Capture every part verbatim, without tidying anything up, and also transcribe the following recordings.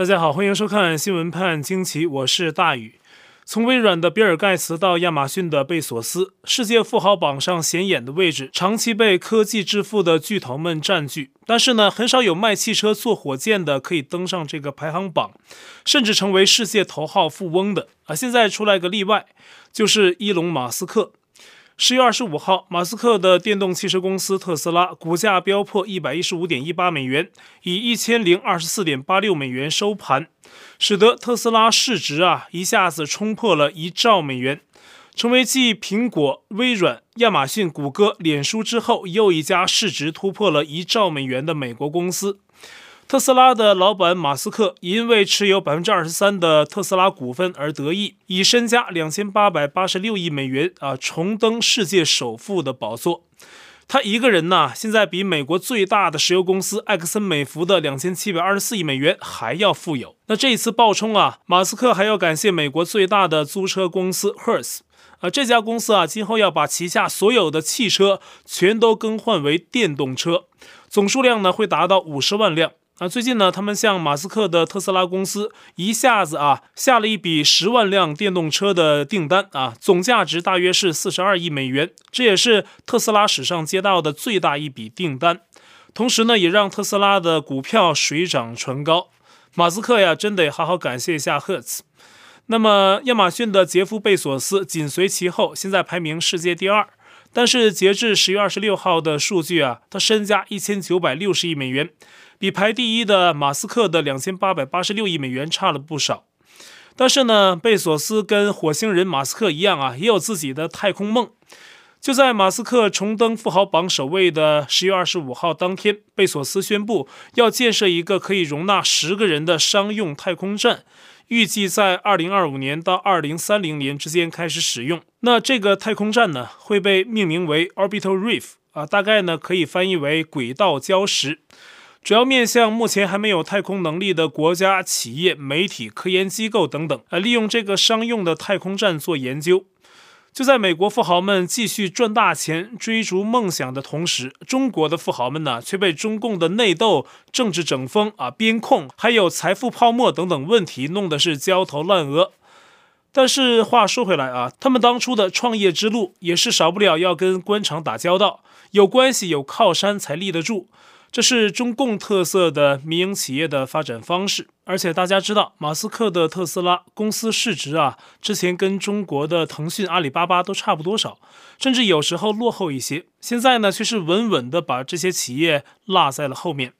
大家好，欢迎收看新闻判惊奇，我是大宇。从微软的比尔盖茨到亚马逊的贝索斯，世界富豪榜上显眼的位置长期被科技致富的巨头们占据，但是呢，很少有卖汽车做火箭的可以登上这个排行榜，甚至成为世界头号富翁的啊。现在出来个例外，就是伊隆·马斯克。十月二十五号，马斯克的电动汽车公司特斯拉股价飙破 一百一十五点一八 美元，以 一千零二十四点八六 美元收盘，使得特斯拉市值啊一下子冲破了一兆美元，成为继苹果、微软、亚马逊、谷歌、脸书之后又一家市值突破了一兆美元的美国公司。特斯拉的老板马斯克因为持有 百分之二十三 的特斯拉股份而得益，以身家两千八百八十六亿美元啊重登世界首富的宝座。他一个人呢，现在比美国最大的石油公司埃克森美孚的两千七百二十四亿美元还要富有。那这一次暴冲啊，马斯克还要感谢美国最大的租车公司 Hertz。啊，这家公司啊，今后要把旗下所有的汽车全都更换为电动车，总数量呢会达到五十万辆。啊，最近呢，他们向马斯克的特斯拉公司一下子啊下了一笔十万辆电动车的订单啊，总价值大约是四十二亿美元，这也是特斯拉史上接到的最大一笔订单。同时呢，也让特斯拉的股票水涨船高。马斯克呀，真得好好感谢一下 Hertz。那么，亚马逊的杰夫·贝索斯紧随其后，现在排名世界第二。但是截至十月二十六号的数据啊，他身家一千九百六十亿美元，比排第一的马斯克的两千八百八十六亿美元差了不少。但是呢，贝索斯跟火星人马斯克一样啊，也有自己的太空梦。就在马斯克重登富豪榜首位的十月二十五号当天，贝索斯宣布要建设一个可以容纳十个人的商用太空站，预计在二零二五年到二零三零年之间开始使用。那这个太空站呢，会被命名为 Orbital Reef 啊，大概呢可以翻译为轨道礁石。主要面向目前还没有太空能力的国家、企业、媒体、科研机构等等，啊，利用这个商用的太空站做研究。就在美国富豪们继续赚大钱、追逐梦想的同时，中国的富豪们呢，却被中共的内斗、政治整风啊、边控，还有财富泡沫等等问题弄得是焦头烂额。但是话说回来啊，他们当初的创业之路也是少不了要跟官场打交道，有关系、有靠山才立得住。这是中共特色的民营企业的发展方式。而且大家知道，马斯克的特斯拉公司市值啊，之前跟中国的腾讯、阿里巴巴都差不多少，甚至有时候落后一些。现在呢，却是稳稳的把这些企业落在了后面。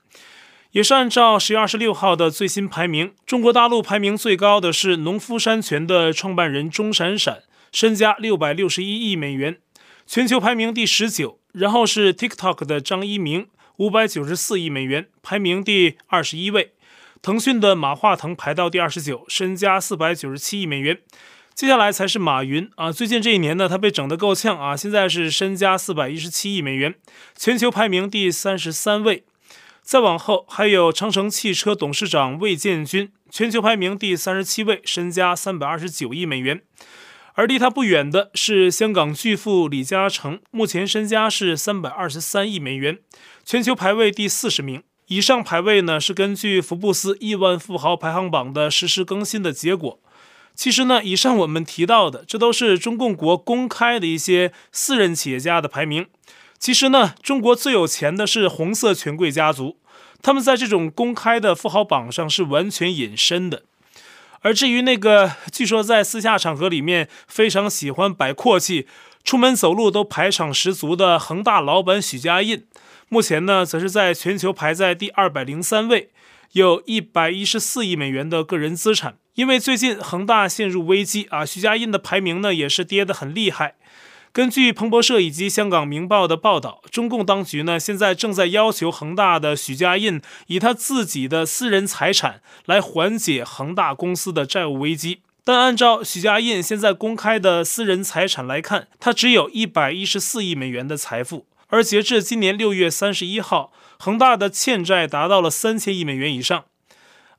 也是按照十月二十六号的最新排名，中国大陆排名最高的是农夫山泉的创办人钟闪闪，身家六百六十一亿美元，全球排名第十九。然后是 TikTok 的张一鸣，五百九十四亿美元，排名第二十一位。腾讯的马化腾排到第二十九，身家四百九十七亿美元。接下来才是马云啊，最近这一年呢，他被整得够呛啊，现在是身家四百一十七亿美元，全球排名第三十三位。再往后还有长城汽车董事长魏建军，全球排名第三十七位，身家三百二十九亿美元。而离他不远的是香港巨富李嘉诚，目前身家是三百二十三亿美元，全球排位第四十名。以上排位呢，是根据福布斯亿万富豪排行榜的实时更新的结果。其实呢，以上我们提到的，这都是中共国公开的一些私人企业家的排名。其实呢，中国最有钱的是红色权贵家族，他们在这种公开的富豪榜上是完全隐身的。而至于那个据说在私下场合里面非常喜欢摆阔气，出门走路都排场十足的恒大老板许家印，目前呢则是在全球排在第二百零三位，有一百一十四亿美元的个人资产。因为最近恒大陷入危机啊，许家印的排名呢也是跌得很厉害。根据彭博社以及香港明报的报道，中共当局呢现在正在要求恒大的许家印以他自己的私人财产来缓解恒大公司的债务危机。但按照许家印现在公开的私人财产来看，他只有一百一十四亿美元的财富。而截至今年六月三十一号，恒大的欠债达到了三千亿美元以上。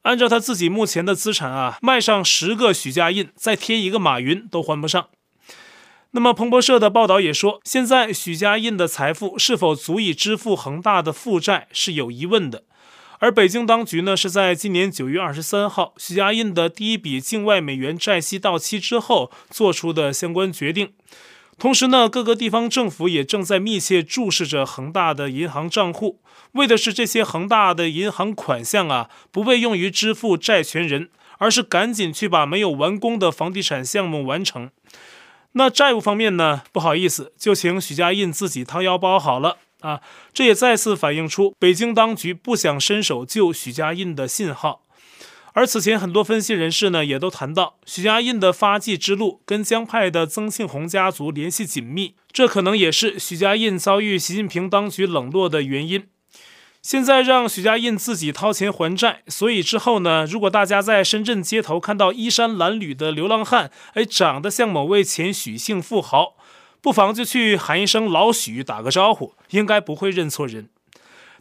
按照他自己目前的资产啊，卖上十个许家印，再贴一个马云都还不上。那么彭博社的报道也说，现在许家印的财富是否足以支付恒大的负债是有疑问的。而北京当局呢，是在今年九月二十三号，许家印的第一笔境外美元债息到期之后做出的相关决定。同时呢，各个地方政府也正在密切注视着恒大的银行账户，为的是这些恒大的银行款项啊，不被用于支付债权人，而是赶紧去把没有完工的房地产项目完成。那债务方面呢，不好意思，就请许家印自己掏腰包好了啊！这也再次反映出北京当局不想伸手救许家印的信号。而此前很多分析人士呢，也都谈到许家印的发迹之路跟江派的曾庆红家族联系紧密，这可能也是许家印遭遇习近平当局冷落的原因。现在让许家印自己掏钱还债，所以之后呢，如果大家在深圳街头看到衣衫褴褛的流浪汉，哎，长得像某位前许姓富豪，不妨就去喊一声老许，打个招呼，应该不会认错人。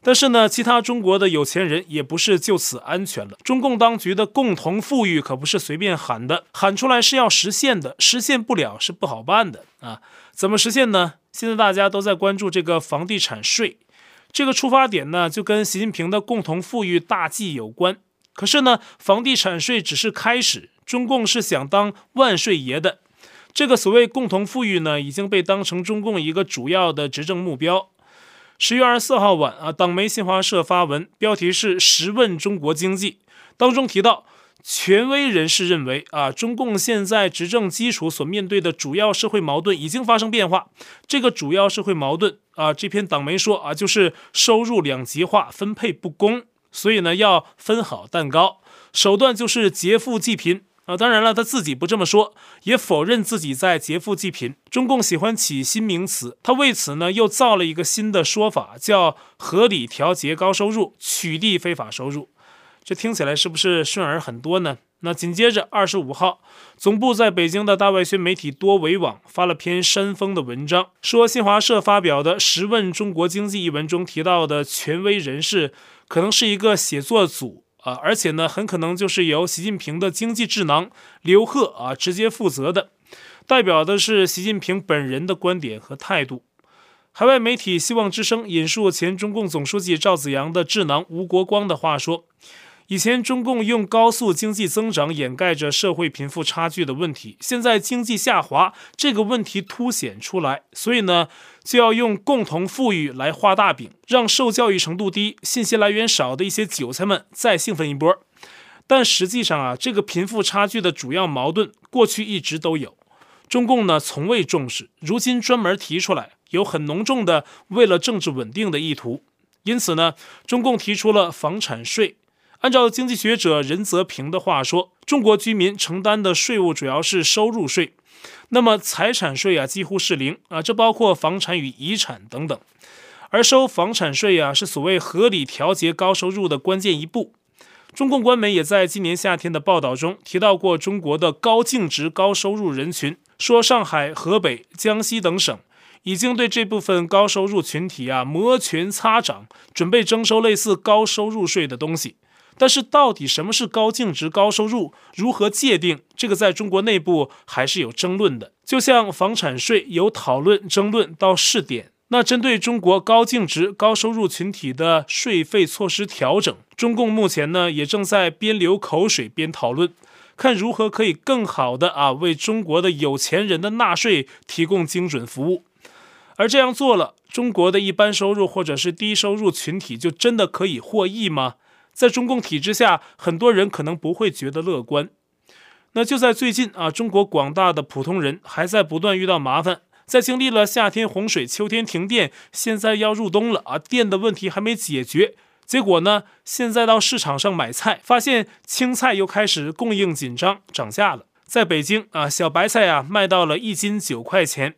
但是呢，其他中国的有钱人也不是就此安全了。中共当局的共同富裕可不是随便喊的，喊出来是要实现的，实现不了是不好办的啊。怎么实现呢？现在大家都在关注这个房地产税。这个出发点呢，就跟习近平的共同富裕大计有关。可是呢，房地产税只是开始，中共是想当万税爷的。这个所谓共同富裕呢，已经被当成中共一个主要的执政目标。十月二十四号晚啊，党媒新华社发文，标题是《十问中国经济》，当中提到，权威人士认为啊，中共现在执政基础所面对的主要社会矛盾已经发生变化。这个主要社会矛盾啊，这篇党媒说啊，就是收入两极化、分配不公，所以呢要分好蛋糕，手段就是劫富济贫啊。当然了，他自己不这么说，也否认自己在劫富济贫。中共喜欢起新名词，他为此呢又造了一个新的说法，叫合理调节高收入，取缔非法收入。这听起来是不是顺耳很多呢？那紧接着二十五号，总部在北京的大外宣媒体多维网发了篇煽风的文章，说新华社发表的《十问中国经济》一文中提到的权威人士可能是一个写作组啊，而且呢很可能就是由习近平的经济智囊刘鹤啊直接负责的，代表的是习近平本人的观点和态度。海外媒体希望之声引述前中共总书记赵紫阳的智囊吴国光的话说，以前中共用高速经济增长掩盖着社会贫富差距的问题，现在经济下滑，这个问题凸显出来，所以呢，就要用共同富裕来画大饼，让受教育程度低、信息来源少的一些韭菜们再兴奋一波。但实际上啊，这个贫富差距的主要矛盾过去一直都有，中共呢从未重视，如今专门提出来，有很浓重的为了政治稳定的意图。因此呢，中共提出了房产税。按照经济学者任泽平的话说，中国居民承担的税务主要是收入税，那么财产税啊几乎是零啊，这包括房产与遗产等等。而收房产税啊是所谓合理调节高收入的关键一步。中共官媒也在今年夏天的报道中提到过中国的高净值高收入人群，说上海、河北、江西等省已经对这部分高收入群体啊摩拳擦掌，准备征收类似高收入税的东西。但是到底什么是高净值高收入，如何界定，这个在中国内部还是有争论的。就像房产税有讨论争论到试点，那针对中国高净值高收入群体的税费措施调整，中共目前呢也正在边流口水边讨论，看如何可以更好的啊为中国的有钱人的纳税提供精准服务。而这样做了，中国的一般收入或者是低收入群体就真的可以获益吗？在中共体制下，很多人可能不会觉得乐观。那就在最近啊，中国广大的普通人还在不断遇到麻烦，在经历了夏天洪水、秋天停电，现在要入冬了啊，电的问题还没解决。结果呢，现在到市场上买菜，发现青菜又开始供应紧张，涨价了。在北京啊，小白菜啊卖到了一斤九块钱，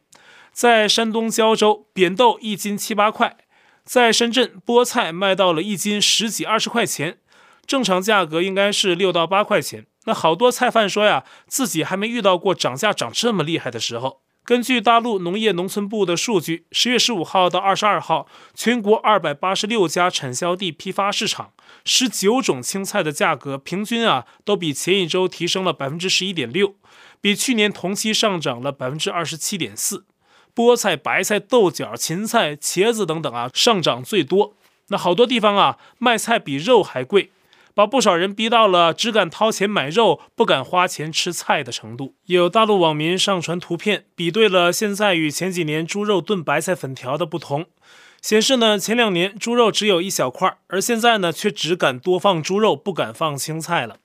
在山东胶州，扁豆一斤七八块。在深圳，菠菜卖到了一斤十几二十块钱，正常价格应该是六到八块钱。那好多菜贩说呀，自己还没遇到过涨价涨这么厉害的时候。根据大陆农业农村部的数据，十月十五号到二十二号，全国二百八十六家产销地批发市场，十九种青菜的价格平均啊，都比前一周提升了百分之十一点六，比去年同期上涨了百分之二十七点四。菠菜、白菜、豆角、芹菜、茄子等等啊，上涨最多。那好多地方啊，卖菜比肉还贵，把不少人逼到了只敢掏钱买肉，不敢花钱吃菜的程度。也有大陆网民上传图片，比对了现在与前几年猪肉炖白菜粉条的不同，显示呢，前两年猪肉只有一小块，而现在呢，却只敢多放猪肉，不敢放青菜了。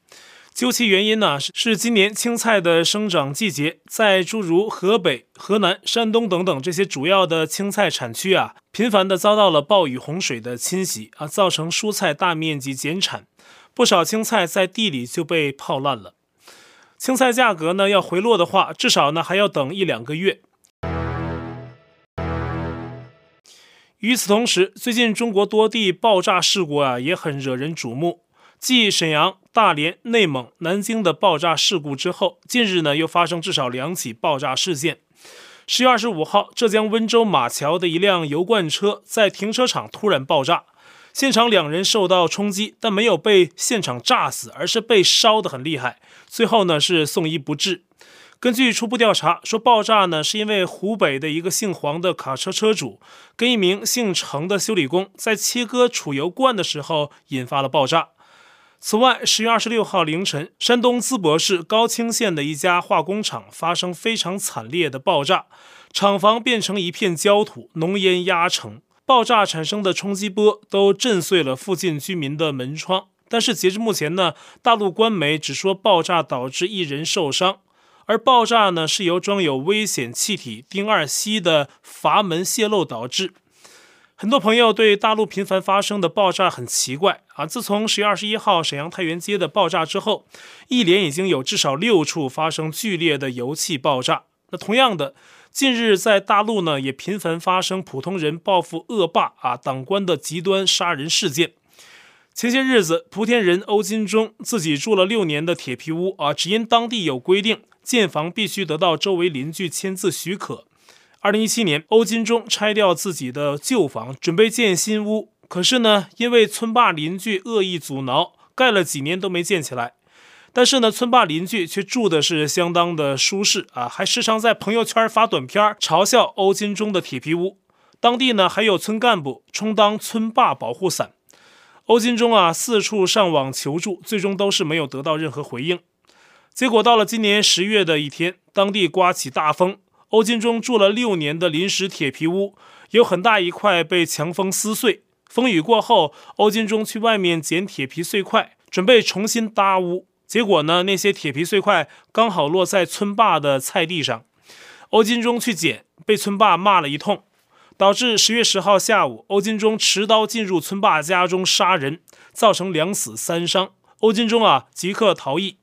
究其原因呢，是今年青菜的生长季节，在诸如河北、河南、山东等等这些主要的青菜产区啊，频繁地遭到了暴雨洪水的侵袭啊，造成蔬菜大面积减产，不少青菜在地里就被泡烂了。青菜价格呢，要回落的话，至少呢还要等一两个月。与此同时，最近中国多地爆炸事故啊，也很惹人瞩目。继沈阳、大连、内蒙、南京的爆炸事故之后，近日呢又发生至少两起爆炸事件。十月二十五号，浙江温州马桥的一辆油罐车在停车场突然爆炸，现场两人受到冲击，但没有被现场炸死，而是被烧得很厉害，最后呢是送医不治。根据初步调查说，爆炸呢是因为湖北的一个姓黄的卡车车主跟一名姓程的修理工在切割储油罐的时候引发了爆炸。此外，十月二十六号凌晨，山东淄博市高清县的一家化工厂发生非常惨烈的爆炸，厂房变成一片焦土，浓烟压城，爆炸产生的冲击波都震碎了附近居民的门窗。但是截至目前呢，大陆官媒只说爆炸导致一人受伤，而爆炸呢是由装有危险气体丁二烯的阀门泄漏导致。很多朋友对大陆频繁发生的爆炸很奇怪啊！自从十月二十一号沈阳太原街的爆炸之后，一连已经有至少六处发生剧烈的油气爆炸。那同样的，近日在大陆呢也频繁发生普通人报复恶霸啊、党官的极端杀人事件。前些日子，莆田人欧金忠自己住了六年的铁皮屋啊，只因当地有规定，建房必须得到周围邻居签字许可。二零一七年，欧金忠拆掉自己的旧房，准备建新屋，可是呢，因为村霸邻居恶意阻挠，盖了几年都没建起来。但是呢，村霸邻居却住的是相当的舒适啊，还时常在朋友圈发短片嘲笑欧金忠的铁皮屋。当地呢，还有村干部充当村霸保护伞。欧金忠啊，四处上网求助，最终都是没有得到任何回应。结果到了今年十月的一天，当地刮起大风。欧金忠住了六年的临时铁皮屋有很大一块被强风撕碎，风雨过后，欧金忠去外面捡铁皮碎块，准备重新搭屋，结果呢，那些铁皮碎块刚好落在村霸的菜地上，欧金忠去捡，被村霸骂了一通，导致十月十号下午，欧金忠持刀进入村霸家中杀人，造成两死三伤，欧金忠啊即刻逃逸。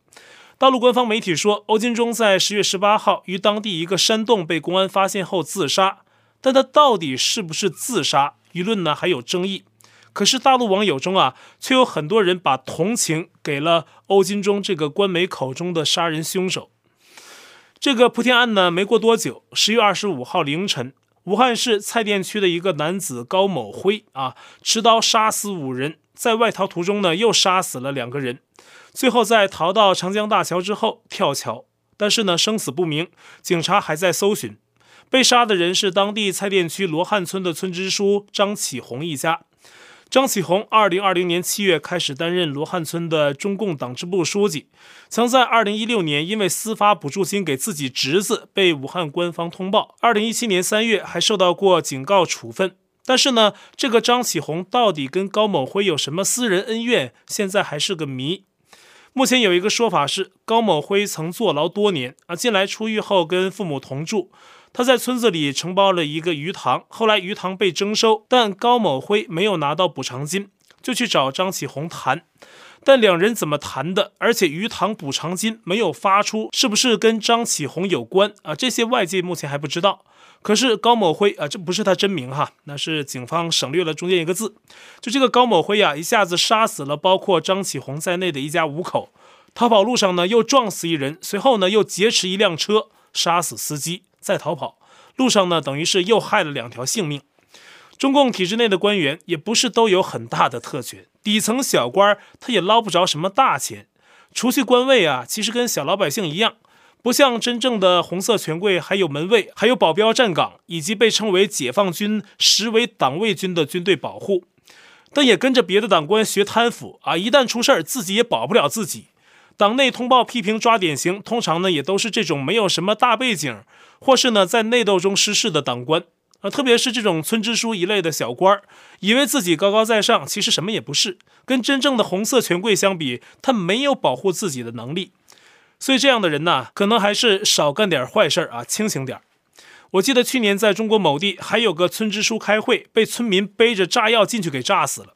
大陆官方媒体说，欧金忠在十月十八号于当地一个山洞被公安发现后自杀，但他到底是不是自杀，舆论呢还有争议。可是大陆网友中啊，却有很多人把同情给了欧金忠这个官媒口中的杀人凶手。这个莆田案呢，没过多久，十月二十五号凌晨，武汉市蔡甸区的一个男子高某辉啊，持刀杀死五人，在外逃途中呢，又杀死了两个人。最后在逃到长江大桥之后跳桥，但是呢生死不明，警察还在搜寻。被杀的人是当地蔡甸区罗汉村的村支书张启红一家。张启红二零二零年七月开始担任罗汉村的中共党支部书记，曾在二零一六年因为私发补助金给自己侄子被武汉官方通报，二零一七年三月还受到过警告处分。但是呢，这个张启红到底跟高某辉有什么私人恩怨，现在还是个谜。目前有一个说法是，高某辉曾坐牢多年啊，近来出狱后跟父母同住。他在村子里承包了一个鱼塘，后来鱼塘被征收，但高某辉没有拿到补偿金，就去找张启红谈。但两人怎么谈的，而且鱼塘补偿金没有发出，是不是跟张启红有关啊？这些外界目前还不知道。可是高某辉啊，这不是他真名哈，那是警方省略了中间一个字。就这个高某辉啊，一下子杀死了包括张启红在内的一家五口，逃跑路上呢又撞死一人，随后呢又劫持一辆车，杀死司机，再逃跑。路上呢等于是又害了两条性命。中共体制内的官员也不是都有很大的特权，底层小官他也捞不着什么大钱，除去官位啊，其实跟小老百姓一样。不像真正的红色权贵，还有门卫，还有保镖站岗，以及被称为解放军实为党卫军的军队保护。但也跟着别的党官学贪腐啊，一旦出事儿，自己也保不了自己。党内通报批评抓典型，通常呢也都是这种没有什么大背景，或是呢在内斗中失势的党官啊，特别是这种村支书一类的小官，以为自己高高在上，其实什么也不是。跟真正的红色权贵相比，他没有保护自己的能力，所以这样的人呢、啊，可能还是少干点坏事啊，清醒点。我记得去年在中国某地还有个村支书开会，被村民背着炸药进去给炸死了。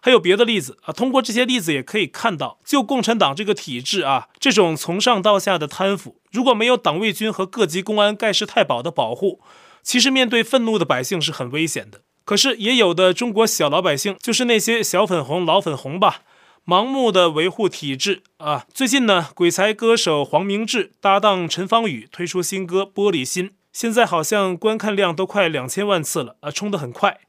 还有别的例子啊，通过这些例子也可以看到，就共产党这个体制啊，这种从上到下的贪腐，如果没有党卫军和各级公安盖世太保的保护，其实面对愤怒的百姓是很危险的。可是也有的中国小老百姓，就是那些小粉红、老粉红吧，盲目的维护体制啊。最近呢，鬼才歌手黄明志搭档陈芳语推出新歌《玻璃心》。现在好像观看量都快两千万次了啊，冲得很快。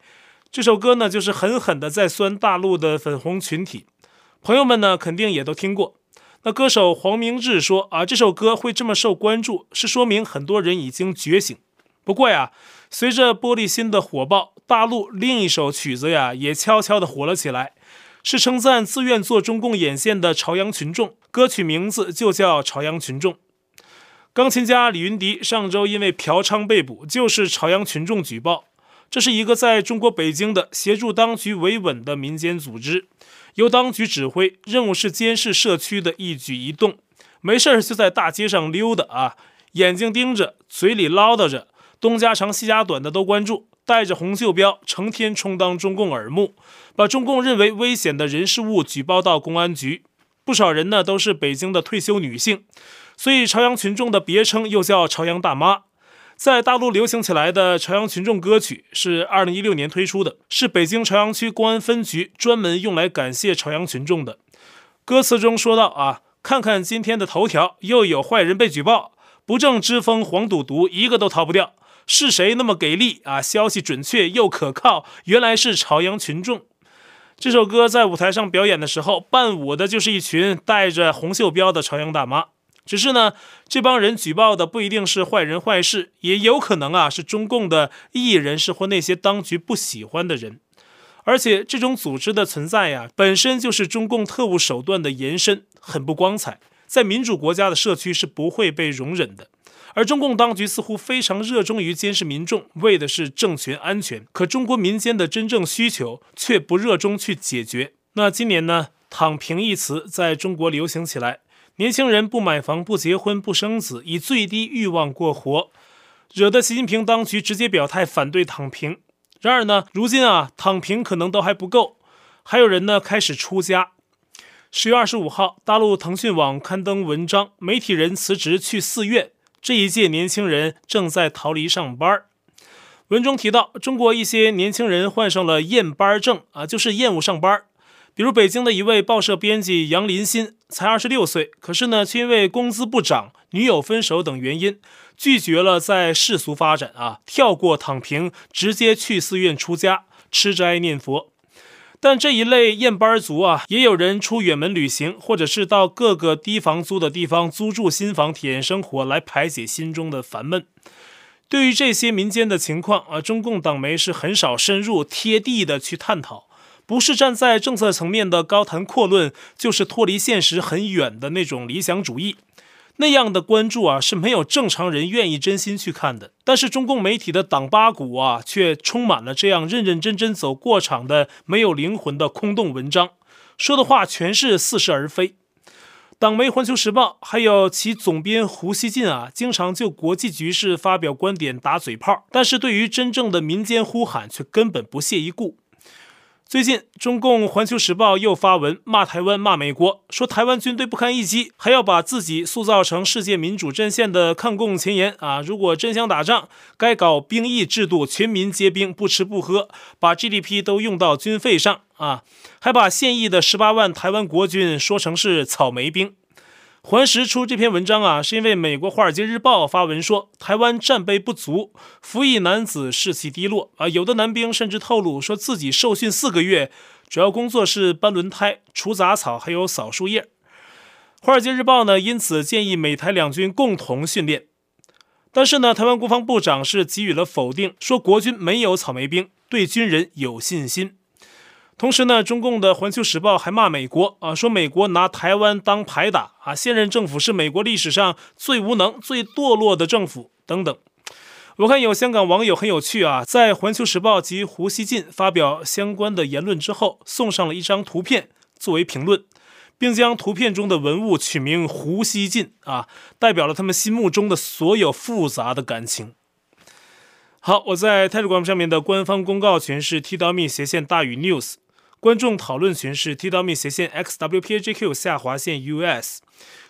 这首歌呢，就是狠狠的在酸大陆的粉红群体，朋友们呢肯定也都听过。那歌手黄明志说啊，这首歌会这么受关注，是说明很多人已经觉醒。不过呀，随着《玻璃心》的火爆，大陆另一首曲子呀也悄悄的火了起来，是称赞自愿做中共眼线的朝阳群众，歌曲名字就叫《朝阳群众》。钢琴家李云迪上周因为嫖娼被捕，就是朝阳群众举报。这是一个在中国北京的协助当局维稳的民间组织，由当局指挥，任务是监视社区的一举一动，没事就在大街上溜达啊，眼睛盯着，嘴里唠叨着，东家长西家短的都关注，带着红袖标，成天充当中共耳目，把中共认为危险的人事物举报到公安局。不少人呢都是北京的退休女性，所以朝阳群众的别称又叫朝阳大妈。在大陆流行起来的朝阳群众歌曲是二零一六年推出的，是北京朝阳区公安分局专门用来感谢朝阳群众的。歌词中说到啊，看看今天的头条，又有坏人被举报，不正之风黄赌毒，一个都逃不掉。是谁那么给力啊？消息准确又可靠，原来是朝阳群众。这首歌在舞台上表演的时候，伴舞的就是一群带着红袖标的朝阳大妈。只是呢，这帮人举报的不一定是坏人坏事，也有可能啊是中共的异议人士或那些当局不喜欢的人。而且这种组织的存在呀、啊，本身就是中共特务手段的延伸，很不光彩，在民主国家的社区是不会被容忍的。而中共当局似乎非常热衷于监视民众，为的是政权安全，可中国民间的真正需求却不热衷去解决。那今年呢，躺平一词在中国流行起来，年轻人不买房、不结婚、不生子，以最低欲望过活，惹得习近平当局直接表态反对躺平。然而呢，如今啊，躺平可能都还不够，还有人呢开始出家。十月二十五号，大陆腾讯网刊登文章，媒体人辞职去寺院，这一届年轻人正在逃离上班。文中提到，中国一些年轻人患上了厌班症啊，就是厌恶上班。比如北京的一位报社编辑杨林新，才二十六岁，可是呢却因为工资不涨、女友分手等原因，拒绝了在世俗发展啊，跳过躺平，直接去寺院出家吃斋念佛。但这一类厌班族啊，也有人出远门旅行，或者是到各个低房租的地方租住新房体验生活，来排解心中的烦闷。对于这些民间的情况啊，中共党媒是很少深入贴地的去探讨，不是站在政策层面的高谈阔论，就是脱离现实很远的那种理想主义。那样的关注啊，是没有正常人愿意真心去看的。但是中共媒体的党八股啊，却充满了这样认认真真走过场的没有灵魂的空洞文章，说的话全是似是而非。党媒《环球时报》还有其总编胡锡进啊，经常就国际局势发表观点打嘴炮，但是对于真正的民间呼喊却根本不屑一顾。最近中共《环球时报》又发文骂台湾、骂美国，说台湾军队不堪一击，还要把自己塑造成世界民主阵线的抗共前沿啊！如果真想打仗，该搞兵役制度，全民皆兵，不吃不喝，把 G D P 都用到军费上啊！还把现役的十八万台湾国军说成是草莓兵。环时出这篇文章啊，是因为美国《华尔街日报》发文说台湾战备不足，服役男子士气低落啊，有的男兵甚至透露说自己受训四个月，主要工作是搬轮胎、除杂草，还有扫树叶。《华尔街日报》呢，因此建议美台两军共同训练，但是呢，台湾国防部长是给予了否定，说国军没有草莓兵，对军人有信心。同时呢，中共的《环球时报》还骂美国啊，说美国拿台湾当牌打啊，现任政府是美国历史上最无能、最堕落的政府等等。我看有香港网友很有趣啊，在《环球时报》及胡锡进发表相关的言论之后，送上了一张图片作为评论，并将图片中的文物取名胡锡进啊，代表了他们心目中的所有复杂的感情。好，我在 Telegram 上面的官方公告群是 t.me 斜线大于 news。观众讨论群是 t.me 斜线 xwpajq 下划线 us，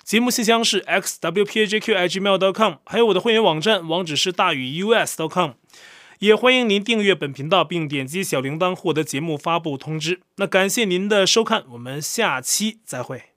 节目信箱是 xwpajq at gmail dot com， 还有我的会员网站网址是大于 us dot com， 也欢迎您订阅本频道并点击小铃铛获得节目发布通知。那感谢您的收看，我们下期再会。